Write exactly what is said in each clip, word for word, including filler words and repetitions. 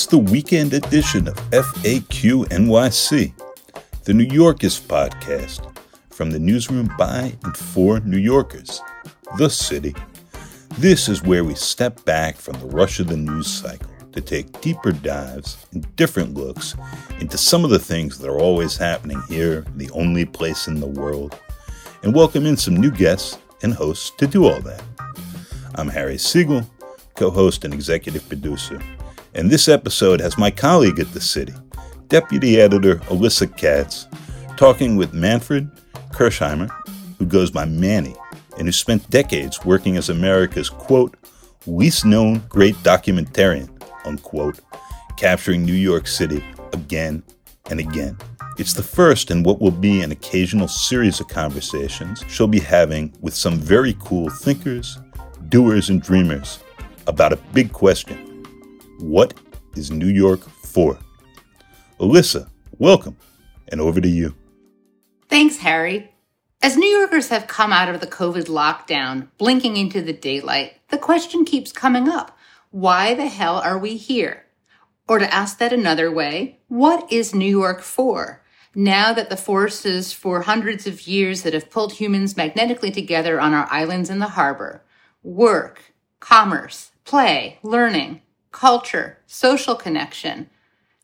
It's the weekend edition of F A Q N Y C, the New Yorkers podcast from the newsroom by and for New Yorkers, The City. This is where we step back from the rush of the news cycle to take deeper dives and different looks into some of the things that are always happening here, the only place in the world, and welcome in some new guests and hosts to do all that. I'm Harry Siegel, co-host and executive producer, and this episode has my colleague at The City, deputy editor Alyssa Katz, talking with Manfred Kirchheimer, who goes by Manny, and who spent decades working as America's, quote, least known great documentarian, unquote, capturing New York City again and again. It's the first in what will be an occasional series of conversations she'll be having with some very cool thinkers, doers, and dreamers about a big question. What is New York for? Alyssa, welcome, and over to you. Thanks, Harry. As New Yorkers have come out of the COVID lockdown, blinking into the daylight, the question keeps coming up. Why the hell are we here? Or to ask that another way, what is New York for? Now that the forces for hundreds of years that have pulled humans magnetically together on our islands in the harbor, work, commerce, play, learning, culture, social connection,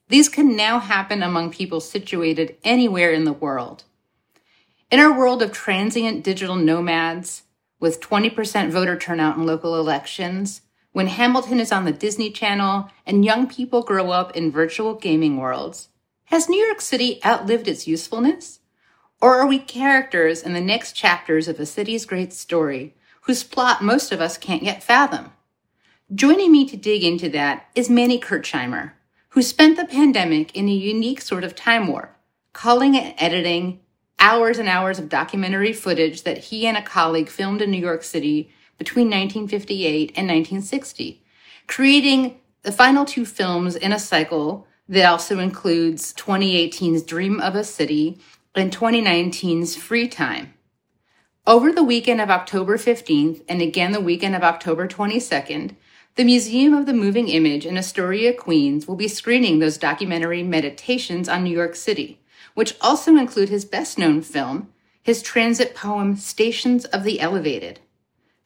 these can now happen among people situated anywhere in the world. In our world of transient digital nomads, with twenty percent voter turnout in local elections, when Hamilton is on the Disney Channel and young people grow up in virtual gaming worlds, has New York City outlived its usefulness? Or are we characters in the next chapters of a city's great story, whose plot most of us can't yet fathom? Joining me to dig into that is Manny Kirchheimer, who spent the pandemic in a unique sort of time warp, culling and editing hours and hours of documentary footage that he and a colleague filmed in New York City between nineteen fifty-eight and nineteen sixty, creating the final two films in a cycle that also includes twenty eighteen's Dream of a City and twenty nineteen's Free Time. Over the weekend of October fifteenth and again the weekend of October twenty-second, the Museum of the Moving Image in Astoria, Queens will be screening those documentary meditations on New York City, which also include his best-known film, his transit poem, Stations of the Elevated.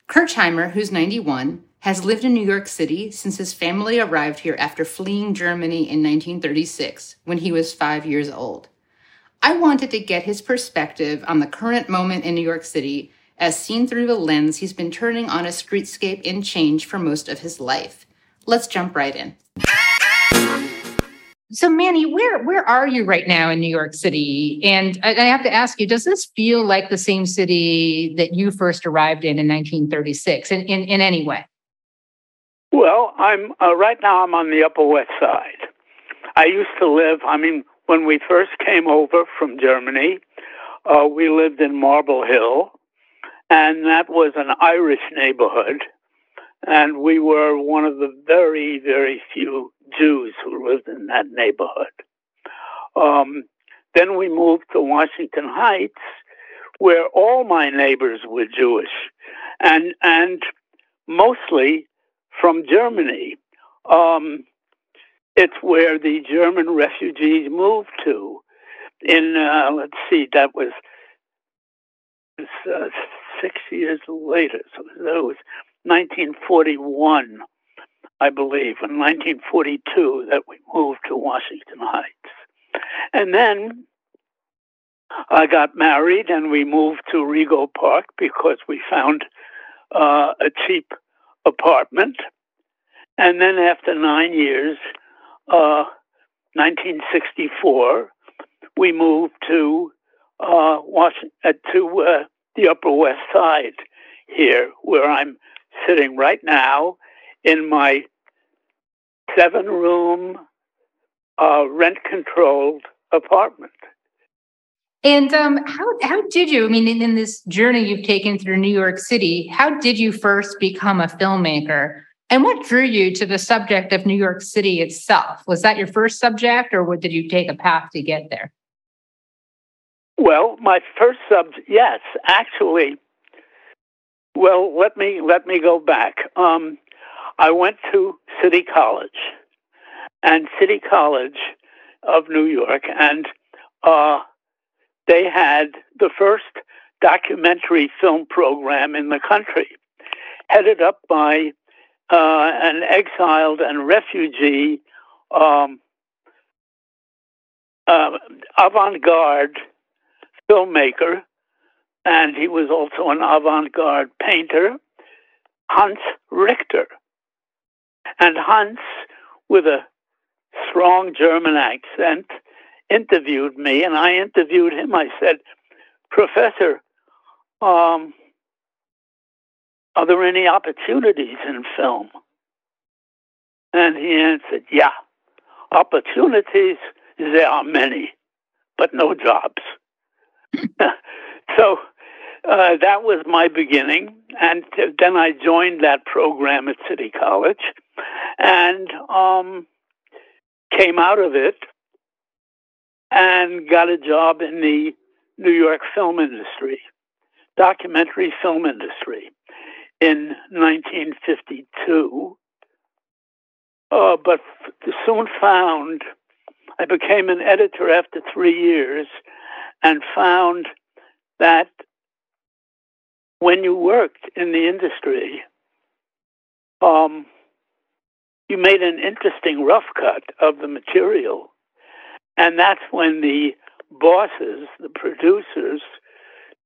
Kirchheimer, who's ninety-one, has lived in New York City since his family arrived here after fleeing Germany in nineteen thirty-six, when he was five years old. I wanted to get his perspective on the current moment in New York City as seen through the lens he's been turning on a streetscape in change for most of his life. Let's jump right in. So Manny, where where are you right now in New York City? And I, I have to ask you, does this feel like the same city that you first arrived in in nineteen thirty-six in, in, in any way? Well, I'm uh, right now I'm on the Upper West Side. I used to live, I mean, when we first came over from Germany, uh, we lived in Marble Hill, and that was an Irish neighborhood. And we were one of the very, very few Jews who lived in that neighborhood. Um, then we moved to Washington Heights, where all my neighbors were Jewish, and and mostly from Germany. Um, it's where the German refugees moved to. In uh, let's see, that was uh, six years later. So that was nineteen forty-one, I believe, in nineteen forty-two that we moved to Washington Heights. And then I got married and we moved to Rego Park because we found uh, a cheap apartment. And then after nine years, uh, nineteen sixty-four, we moved to uh, Washington, uh, to uh, the Upper West Side here, where I'm sitting right now in my seven-room, uh, rent-controlled apartment. And um, how how did you, I mean, in, in this journey you've taken through New York City, how did you first become a filmmaker? And what drew you to the subject of New York City itself? Was that your first subject, or what, did you take a path to get there? Well, my first subject, yes, actually... Well, let me let me go back. Um, I went to City College, and City College of New York, and uh, they had the first documentary film program in the country, headed up by uh, an exiled and refugee um, uh, avant-garde filmmaker, and he was also an avant-garde painter, Hans Richter. And Hans, with a strong German accent, interviewed me, and I interviewed him. I said, "Professor, um, are there any opportunities in film?" And he answered, "Yeah, opportunities, there are many, but no jobs." So uh, that was my beginning, and then I joined that program at City College, and um, came out of it and got a job in the New York film industry, documentary film industry, in nineteen fifty-two. Uh, but soon found, I became an editor after three years and found that when you worked in the industry, um, you made an interesting rough cut of the material. And that's when the bosses, the producers,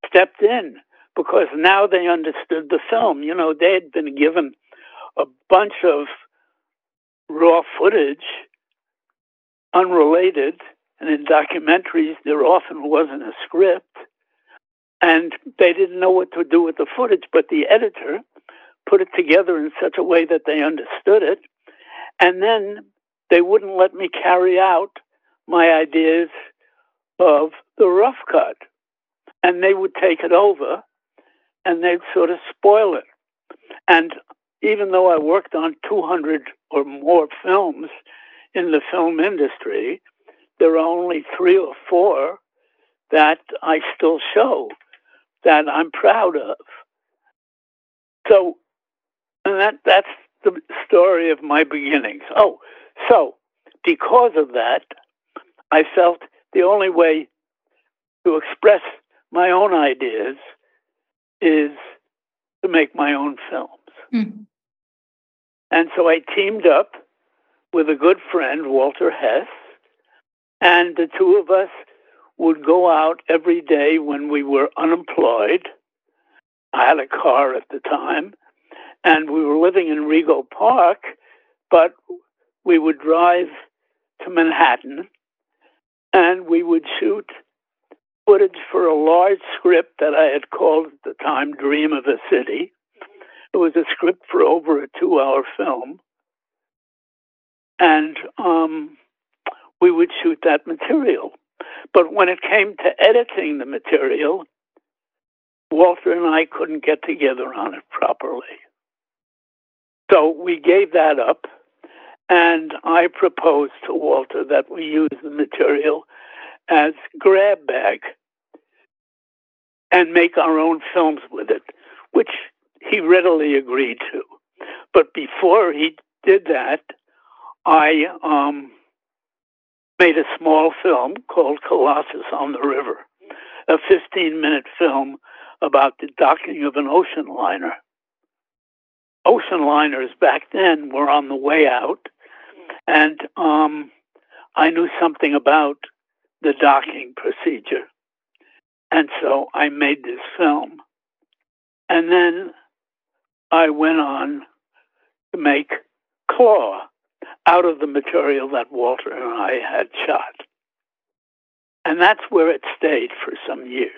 stepped in, because now they understood the film. You know, they had been given a bunch of raw footage, unrelated, and in documentaries there often wasn't a script, and they didn't know what to do with the footage, but the editor put it together in such a way that they understood it, and then they wouldn't let me carry out my ideas of the rough cut, and they would take it over, and they'd sort of spoil it. And even though I worked on two hundred or more films in the film industry, there are only three or four that I still show that I'm proud of. So, and that that's the story of my beginnings. Oh, so because of that, I felt the only way to express my own ideas is to make my own films. Mm-hmm. And so I teamed up with a good friend, Walter Hess, and the two of us would go out every day when we were unemployed. I had a car at the time, and we were living in Rego Park, but we would drive to Manhattan, and we would shoot footage for a large script that I had called at the time Dream of a City. It was a script for over a two-hour film. And um, we would shoot that material. But when it came to editing the material, Walter and I couldn't get together on it properly. So we gave that up. And I proposed to Walter that we use the material as grab bag and make our own films with it, which he readily agreed to. But before he did that, I um, made a small film called Colossus on the River, a fifteen-minute film about the docking of an ocean liner. Ocean liners back then were on the way out. And um, I knew something about the docking procedure. And so I made this film. And then I went on to make Claw out of the material that Walter and I had shot. And that's where it stayed for some years.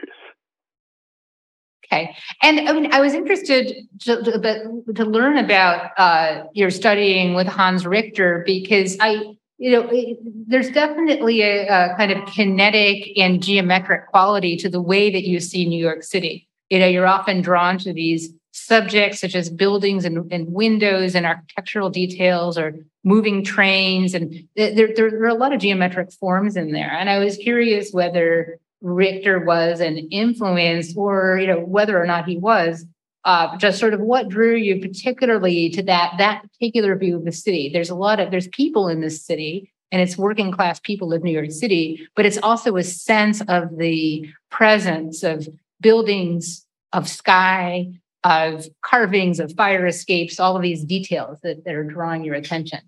Okay. And I mean, I was interested to, to, to learn about uh, your studying with Hans Richter, because I, you know, it, there's definitely a, a kind of kinetic and geometric quality to the way that you see New York City. You know, you're often drawn to these subjects such as buildings and, and windows and architectural details or moving trains. And there, there, there are a lot of geometric forms in there. And I was curious whether Richter was an influence, or you know whether or not he was uh, just sort of what drew you particularly to that that particular view of the city. There's a lot of, there's people in this city, and it's working class people of New York City, but it's also a sense of the presence of buildings, of sky, of carvings, of fire escapes, all of these details that, that are drawing your attention.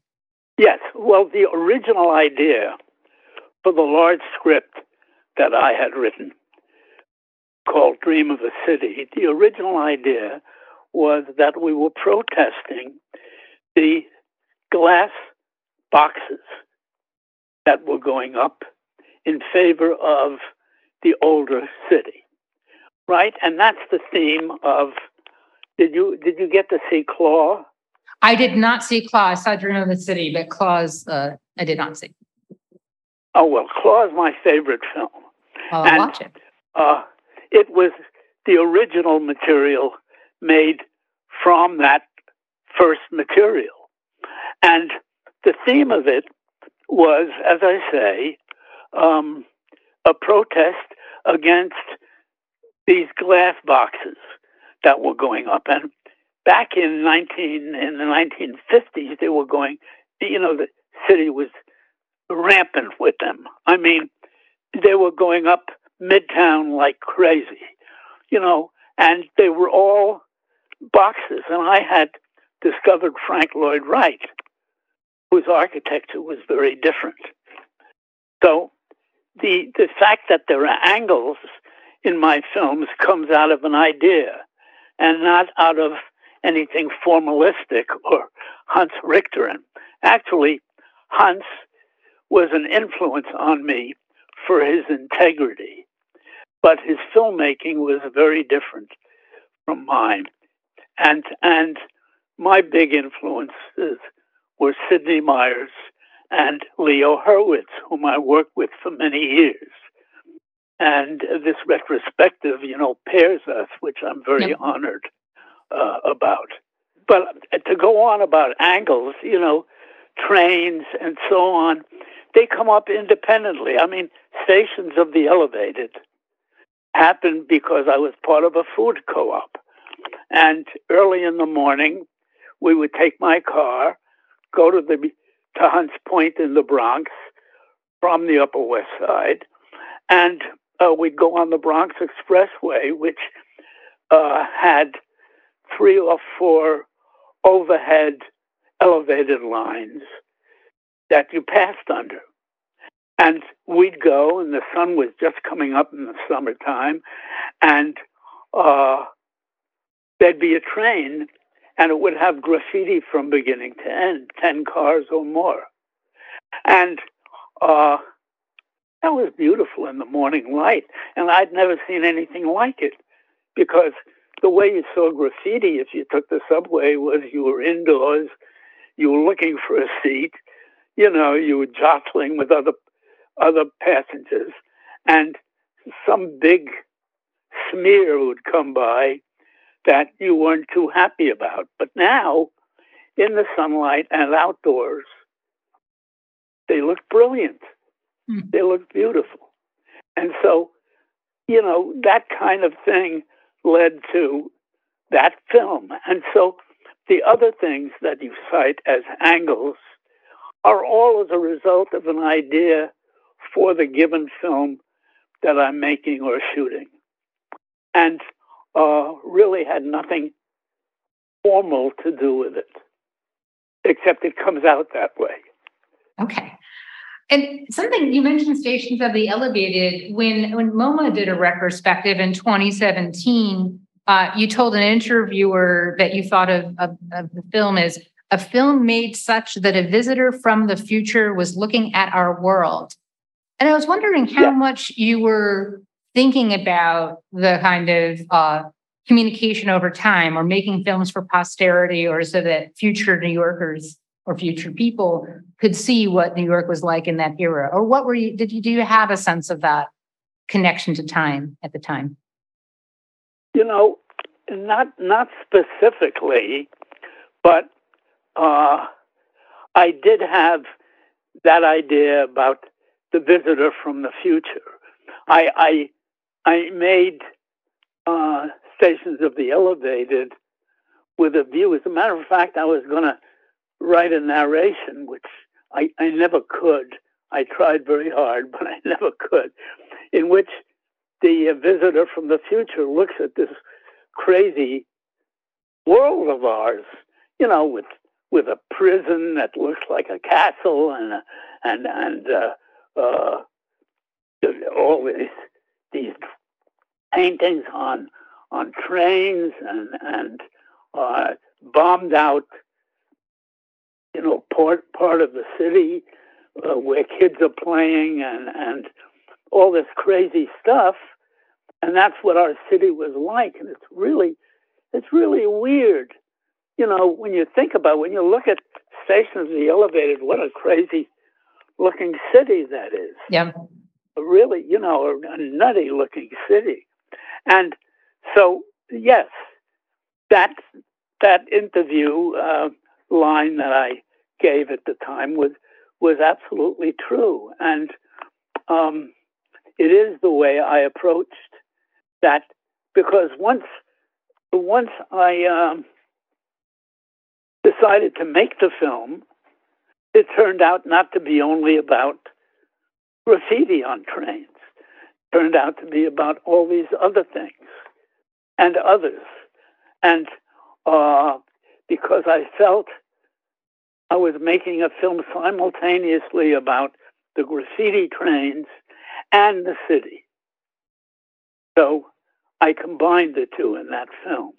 Yes. Well, the original idea for the large script that I had written called Dream of a City, the original idea was that we were protesting the glass boxes that were going up in favor of the older city, right? And that's the theme of, did you did you get to see Claw? I did not see Claw. I saw Dream of a City, but Claw's uh, I did not see. Oh, well, Claw is my favorite film. I'll and, watch it. Uh, it was the original material made from that first material. And the theme of it was, as I say, um, a protest against these glass boxes that were going up. And back in nineteen in the nineteen fifties, they were going, you know, the city was rampant with them. I mean, they were going up Midtown like crazy, you know, and they were all boxes. And I had discovered Frank Lloyd Wright, whose architecture was very different. So the the fact that there are angles in my films comes out of an idea and not out of anything formalistic or Hans Richter. And actually, Hans was an influence on me for his integrity, but his filmmaking was very different from mine. And, and my big influences were Sidney Myers and Leo Hurwitz, whom I worked with for many years. And this retrospective, you know, pairs us, which I'm very yep. honored uh, about. But to go on about angles, you know, trains and so on, they come up independently. I mean, Stations of the Elevated happened because I was part of a food co-op. And early in the morning, we would take my car, go to the to Hunts Point in the Bronx from the Upper West Side, and uh, we'd go on the Bronx Expressway, which uh, had three or four overhead elevated lines that you passed under. And we'd go, and the sun was just coming up in the summertime, and uh, there'd be a train, and it would have graffiti from beginning to end, ten cars or more. And uh, that was beautiful in the morning light, and I'd never seen anything like it, because the way you saw graffiti if you took the subway was you were indoors, you were looking for a seat, you know, you were jostling with other other passengers, and some big smear would come by that you weren't too happy about. But now, in the sunlight and outdoors, they look brilliant. Mm. They look beautiful. And so, you know, that kind of thing led to that film. And so the other things that you cite as angles are all as a result of an idea for the given film that I'm making or shooting. And Uh, really had nothing formal to do with it, except it comes out that way. Okay. And something you mentioned, Stations of the Elevated, when, when MoMA did a retrospective in twenty seventeen, uh, you told an interviewer that you thought of, of, of the film as a film made such that a visitor from the future was looking at our world. And I was wondering how yeah. much you were thinking about the kind of uh, communication over time, or making films for posterity, or so that future New Yorkers or future people could see what New York was like in that era, or what were you? Did you do you have a sense of that connection to time at the time? You know, not not specifically, but uh, I did have that idea about the visitor from the future. I. I I made uh, Stations of the Elevated with a view. As a matter of fact, I was going to write a narration, which I, I never could. I tried very hard, but I never could, in which the visitor from the future looks at this crazy world of ours, you know, with with a prison that looks like a castle and and and uh, uh, all these these paintings on on trains and and uh, bombed out, you know, part part of the city uh, where kids are playing and and all this crazy stuff, and that's what our city was like. And it's really, it's really weird. You know, when you think about, when you look at Stations of the Elevated, what a crazy looking city that is. Yeah. Really, you know, a, a nutty looking city. And so, yes, that, that interview uh, line that I gave at the time was, was absolutely true. And um, it is the way I approached that, because once, once I... Um, decided to make the film, it turned out not to be only about graffiti on trains. It turned out to be about all these other things and others. And uh, because I felt I was making a film simultaneously about the graffiti trains and the city. So I combined the two in that film.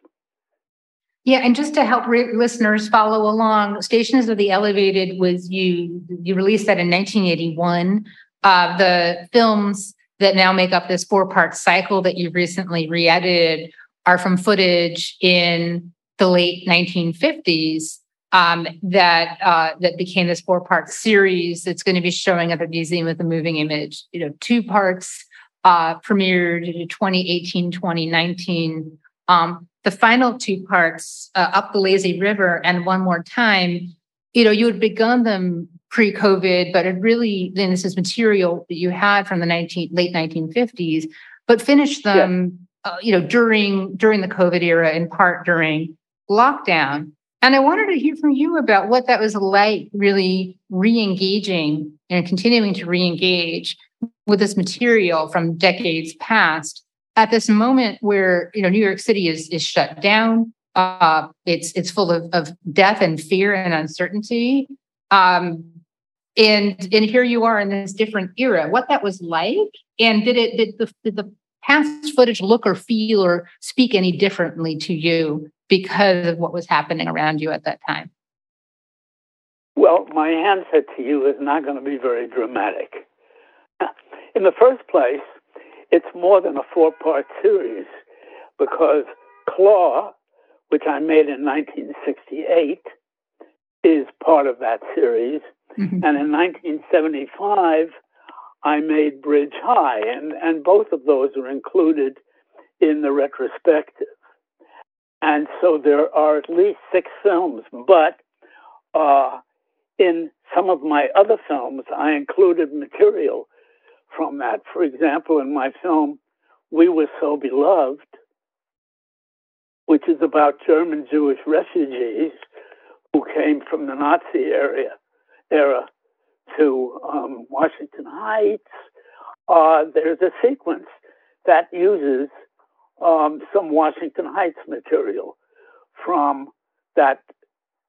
Yeah, and just to help re- listeners follow along, Stations of the Elevated was you you released that in nineteen eighty-one. Uh, the films that now make up this four-part cycle that you've recently re-edited are from footage in the late nineteen fifties um, that uh, that became this four-part series that's going to be showing at the Museum of the Moving Image. You know, two parts uh, premiered in twenty eighteen, twenty nineteen. Um, The final two parts, uh, Up the Lazy River and One More Time, you know, you had begun them pre-COVID, but it really, then this is material that you had from the nineteen, late nineteen fifties, but finished them, yeah. uh, you know, during during the COVID era, in part during lockdown. And I wanted to hear from you about what that was like, really re-engaging and continuing to re-engage with this material from decades past. At this moment where, you know, New York City is is shut down, uh, it's it's full of, of death and fear and uncertainty, um, and and here you are in this different era. What that was like, and did it did the did the past footage look or feel or speak any differently to you because of what was happening around you at that time? Well, my answer to you is not going to be very dramatic. In the first place, it's more than a four-part series, because Claw, which I made in nineteen sixty-eight, is part of that series. Mm-hmm. And in nineteen seventy-five, I made Bridge High, and, and both of those are included in the retrospective. And so there are at least six films, but uh, in some of my other films, I included material from that. For example, in my film, We Were So Beloved, which is about German Jewish refugees who came from the Nazi area, era to um, Washington Heights, uh, there's a sequence that uses um, some Washington Heights material from that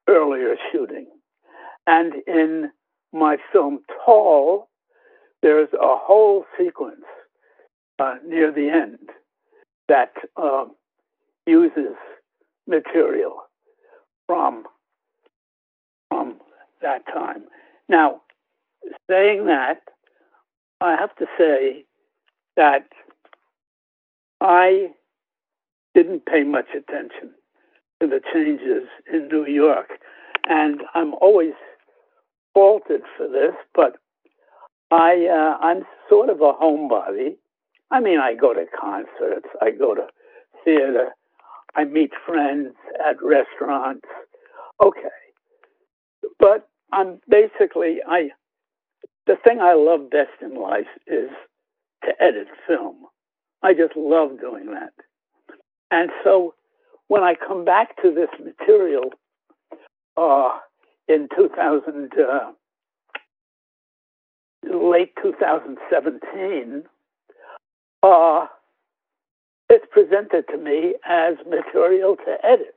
earlier shooting. And in my film Tall, there's a whole sequence uh, near the end that uh, uses material from, from that time. Now, saying that, I have to say that I didn't pay much attention to the changes in New York. And I'm always faulted for this, but I, uh, I'm sort of a homebody. I mean, I go to concerts, I go to theater, I meet friends at restaurants. Okay. But I'm basically, I, the thing I love best in life is to edit film. I just love doing that. And so when I come back to this material uh, in two thousand, uh, late two thousand seventeen, uh, it's presented to me as material to edit.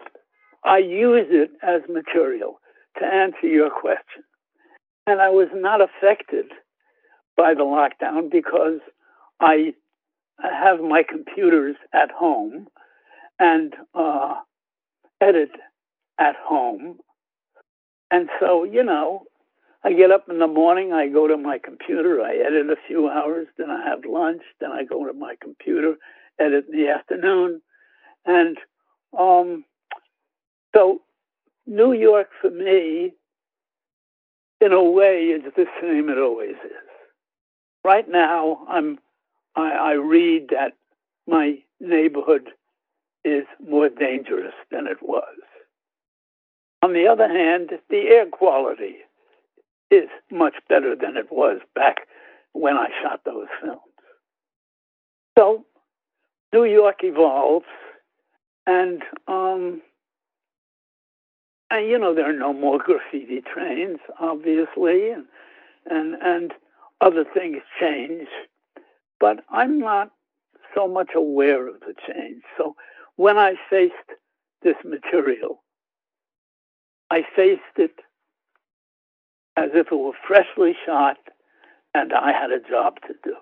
I use it as material to answer your question. And I was not affected by the lockdown because I have my computers at home and uh, edit at home. And so, you know, I get up in the morning, I go to my computer, I edit a few hours, then I have lunch, then I go to my computer, edit in the afternoon. And um, so New York for me, in a way, is the same it always is. Right now, I'm, I, I read that my neighborhood is more dangerous than it was. On the other hand, the air quality is much better than it was back when I shot those films. So, New York evolves, and, um, and you know, there are no more graffiti trains, obviously, and, and, and other things change, but I'm not so much aware of the change. So when I faced this material, I faced it as if it were freshly shot and I had a job to do.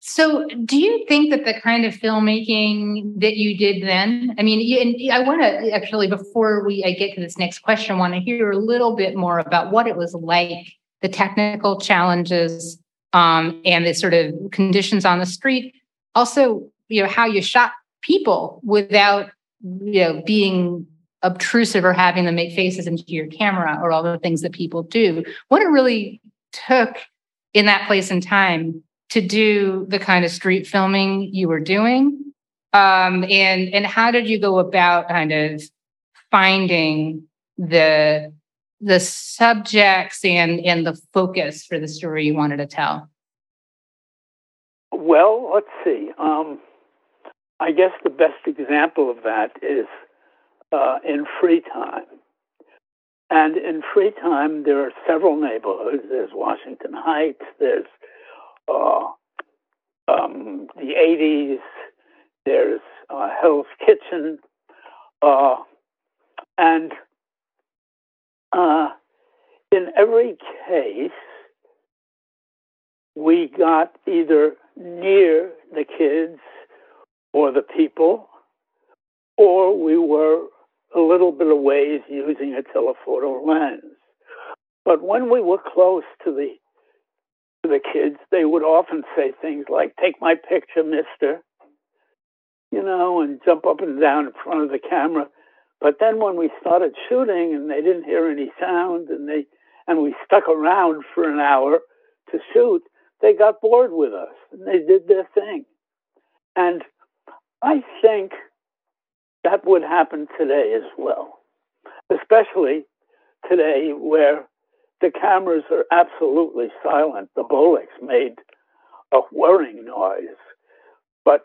So do you think that the kind of filmmaking that you did then, I mean, you, and I want to actually, before we I get to this next question, I want to hear a little bit more about what it was like, the technical challenges um, and the sort of conditions on the street. Also, you know, how you shot people without, you know, being obtrusive or having them make faces into your camera or all the things that people do. What it really took in that place and time to do the kind of street filming you were doing. Um, and, and how did you go about kind of finding the the subjects and, and the focus for the story you wanted to tell? Well, let's see. Um, I guess the best example of that is uh, in Free Time. And in Free Time, there are several neighborhoods. There's Washington Heights, there's uh, um, the eighties, there's uh, Hell's Kitchen, uh, and Uh, in every case, we got either near the kids or the people, or we were a little bit of ways using a telephoto lens. But when we were close to the, to the kids, they would often say things like, "Take my picture, mister," you know, and jump up and down in front of the camera. But then when we started shooting and they didn't hear any sound and they and we stuck around for an hour to shoot, they got bored with us and they did their thing. And I think that would happen today as well, especially today where the cameras are absolutely silent. The Bolex made a whirring noise, but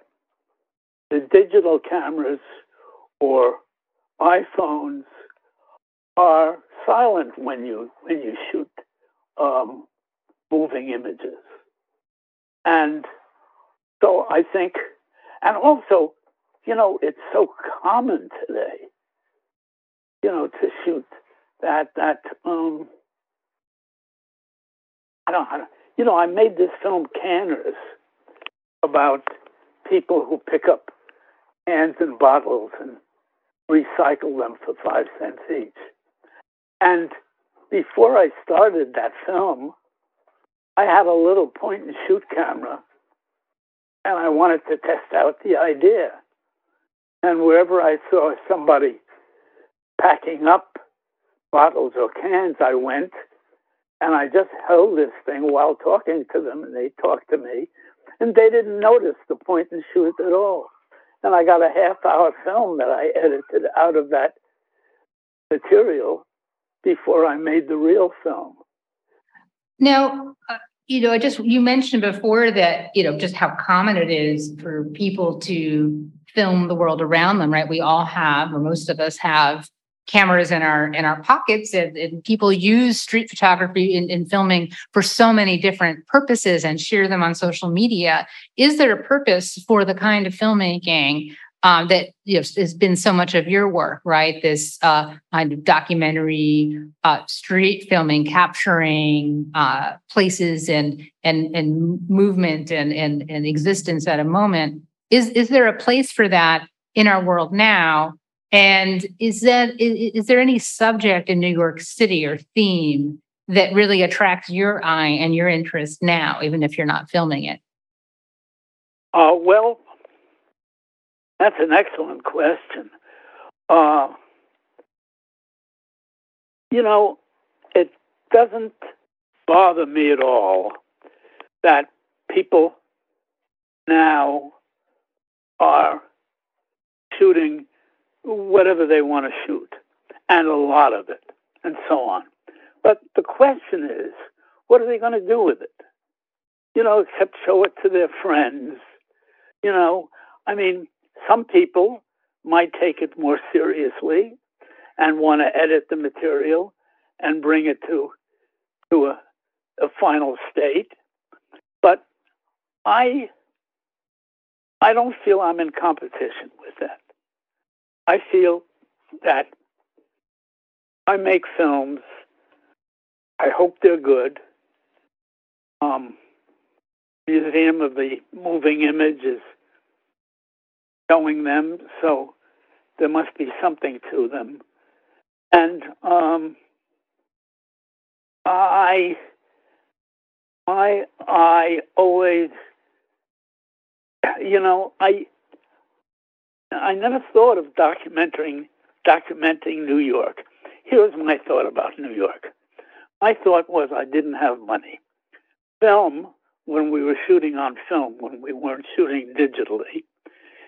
the digital cameras or iPhones are silent when you when you shoot um, moving images, and so I think, and also, you know, it's so common today, you know, to shoot that that um, I don't, I don't, you know, I made this film Canners about people who pick up cans and bottles and recycle them for five cents each. And before I started that film, I had a little point-and-shoot camera, and I wanted to test out the idea. And wherever I saw somebody packing up bottles or cans, I went, and I just held this thing while talking to them, and they talked to me, and they didn't notice the point-and-shoot at all. And I got a half-hour film that I edited out of that material before I made the real film. Now, uh, you know, I just you mentioned before that, you know, just how common it is for people to film the world around them, right? We all have, or most of us have, cameras in our in our pockets, and, and people use street photography in, in filming for so many different purposes and share them on social media. Is there a purpose for the kind of filmmaking um, that you know, has been so much of your work, right? This uh, kind of documentary, uh, street filming, capturing uh, places and and and movement and and and existence at a moment. Is is there a place for that in our world now? And is that is, is there any subject in New York City or theme that really attracts your eye and your interest now, even if you're not filming it? Uh, well, that's an excellent question. Uh, you know, it doesn't bother me at all that people now are shooting whatever they want to shoot, and a lot of it, and so on. But the question is, what are they going to do with it? You know, except show it to their friends. You know, I mean, some people might take it more seriously and want to edit the material and bring it to, to a, a final state. But I, I don't feel I'm in competition with that. I feel that I make films. I hope they're good. Um, Museum of the Moving Image is showing them, so there must be something to them. And um, I, I, I always, you know, I. I never thought of documenting documenting New York. Here's my thought about New York. My thought was I didn't have money. Film, when we were shooting on film, when we weren't shooting digitally,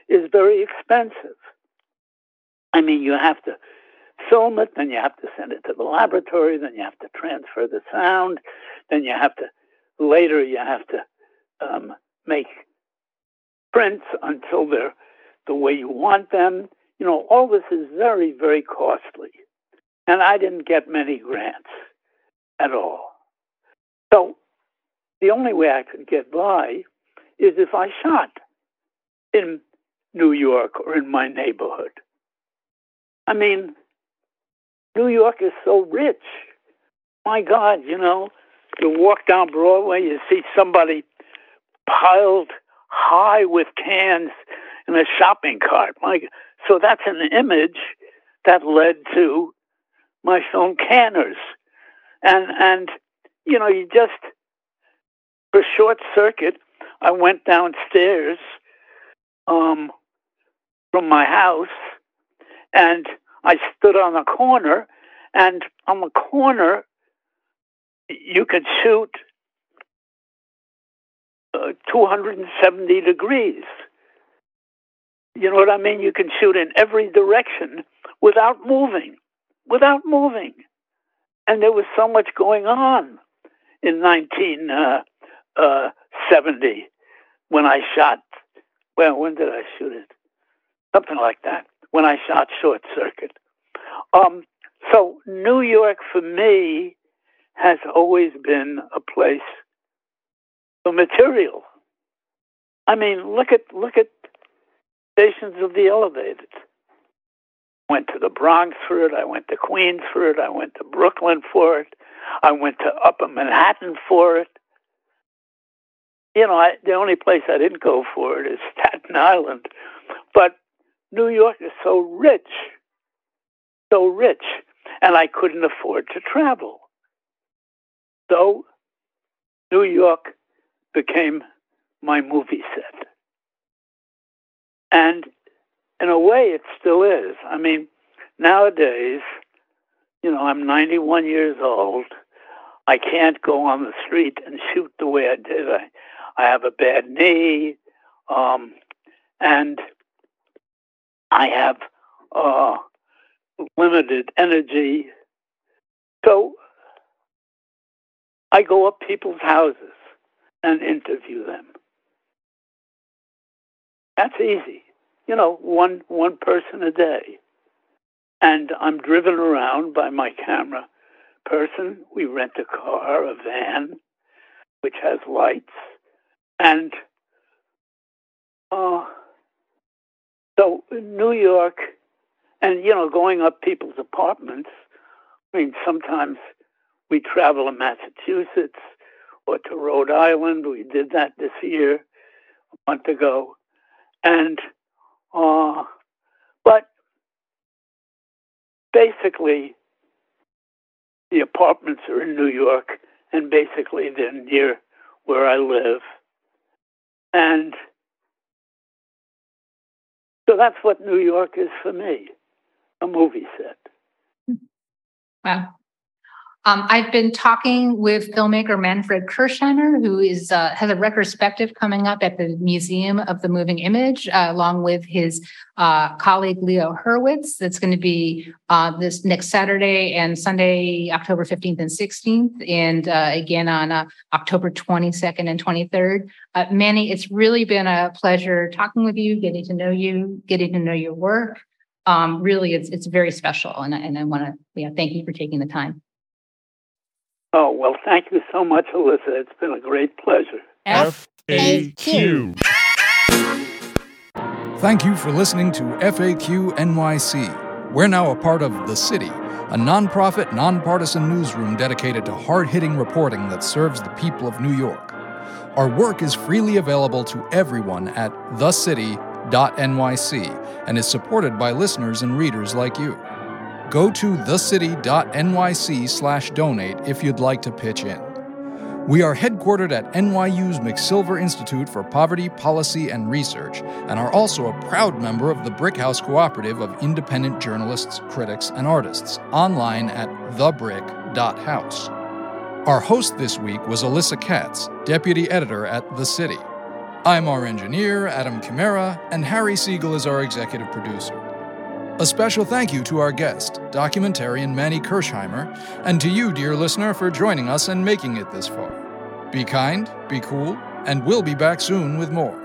is very expensive. I mean, you have to film it, then you have to send it to the laboratory, then you have to transfer the sound, then you have to, later you have to um, make prints until they're the way you want them. You know, all this is very, very costly. And I didn't get many grants at all. So the only way I could get by is if I shot in New York or in my neighborhood. I mean, New York is so rich. My God, you know, you walk down Broadway, you see somebody piled high with cans in a shopping cart. My, so that's an image that led to my film Canners. And, and you know, you just, for Short Circuit, I went downstairs um, from my house, and I stood on a corner, and on the corner, you could shoot uh, two hundred seventy degrees. You know what I mean? You can shoot in every direction without moving, without moving. And there was so much going on in nineteen seventy when I shot, well, when did I shoot it? Something like that, when I shot Short Circuit. Um, so New York for me has always been a place for material. I mean, look at, look at, Stations of the Elevated. I went to the Bronx for it. I went to Queens for it. I went to Brooklyn for it. I went to Upper Manhattan for it. You know, I, the only place I didn't go for it is Staten Island. But New York is so rich, so rich, and I couldn't afford to travel. So New York became my movie set. And in a way, it still is. I mean, nowadays, you know, I'm ninety-one years old. I can't go on the street and shoot the way I did. I, I have a bad knee, um, and I have uh, limited energy. So I go up people's houses and interview them. That's easy. you know, one one person a day. And I'm driven around by my camera person. We rent a car, a van, which has lights. And uh, so New York, and, you know, going up people's apartments, I mean, sometimes we travel to Massachusetts or to Rhode Island. We did that this year, a month ago. And, uh, but basically, the apartments are in New York, and basically they're near where I live. And so that's what New York is for me, a movie set. Wow. Um, I've been talking with filmmaker Manfred Kirchheimer, who is uh, has a retrospective coming up at the Museum of the Moving Image, uh, along with his uh, colleague Leo Hurwitz. That's going to be uh, this next Saturday and Sunday, October fifteenth and sixteenth, and uh, again on uh, October twenty-second and twenty-third. Uh, Manny, it's really been a pleasure talking with you, getting to know you, getting to know your work. Um, really, it's it's very special, and I, and I want to yeah, thank you for taking the time. Oh, well, thank you so much, Alyssa. It's been a great pleasure. F A Q. Thank you for listening to F A Q N Y C. We're now a part of The City, a nonprofit, nonpartisan newsroom dedicated to hard-hitting reporting that serves the people of New York. Our work is freely available to everyone at the city dot N Y C and is supported by listeners and readers like you. Go to the city dot N Y C slash donate if you'd like to pitch in. We are headquartered at N Y U's McSilver Institute for Poverty, Policy, and Research, and are also a proud member of the Brick House Cooperative of Independent Journalists, Critics, and Artists, online at the brick dot house. Our host this week was Alyssa Katz, deputy editor at The City. I'm our engineer, Adam Chimera, and Harry Siegel is our executive producer. A special thank you to our guest, documentarian Manny Kirchheimer, and to you, dear listener, for joining us and making it this far. Be kind, be cool, and we'll be back soon with more.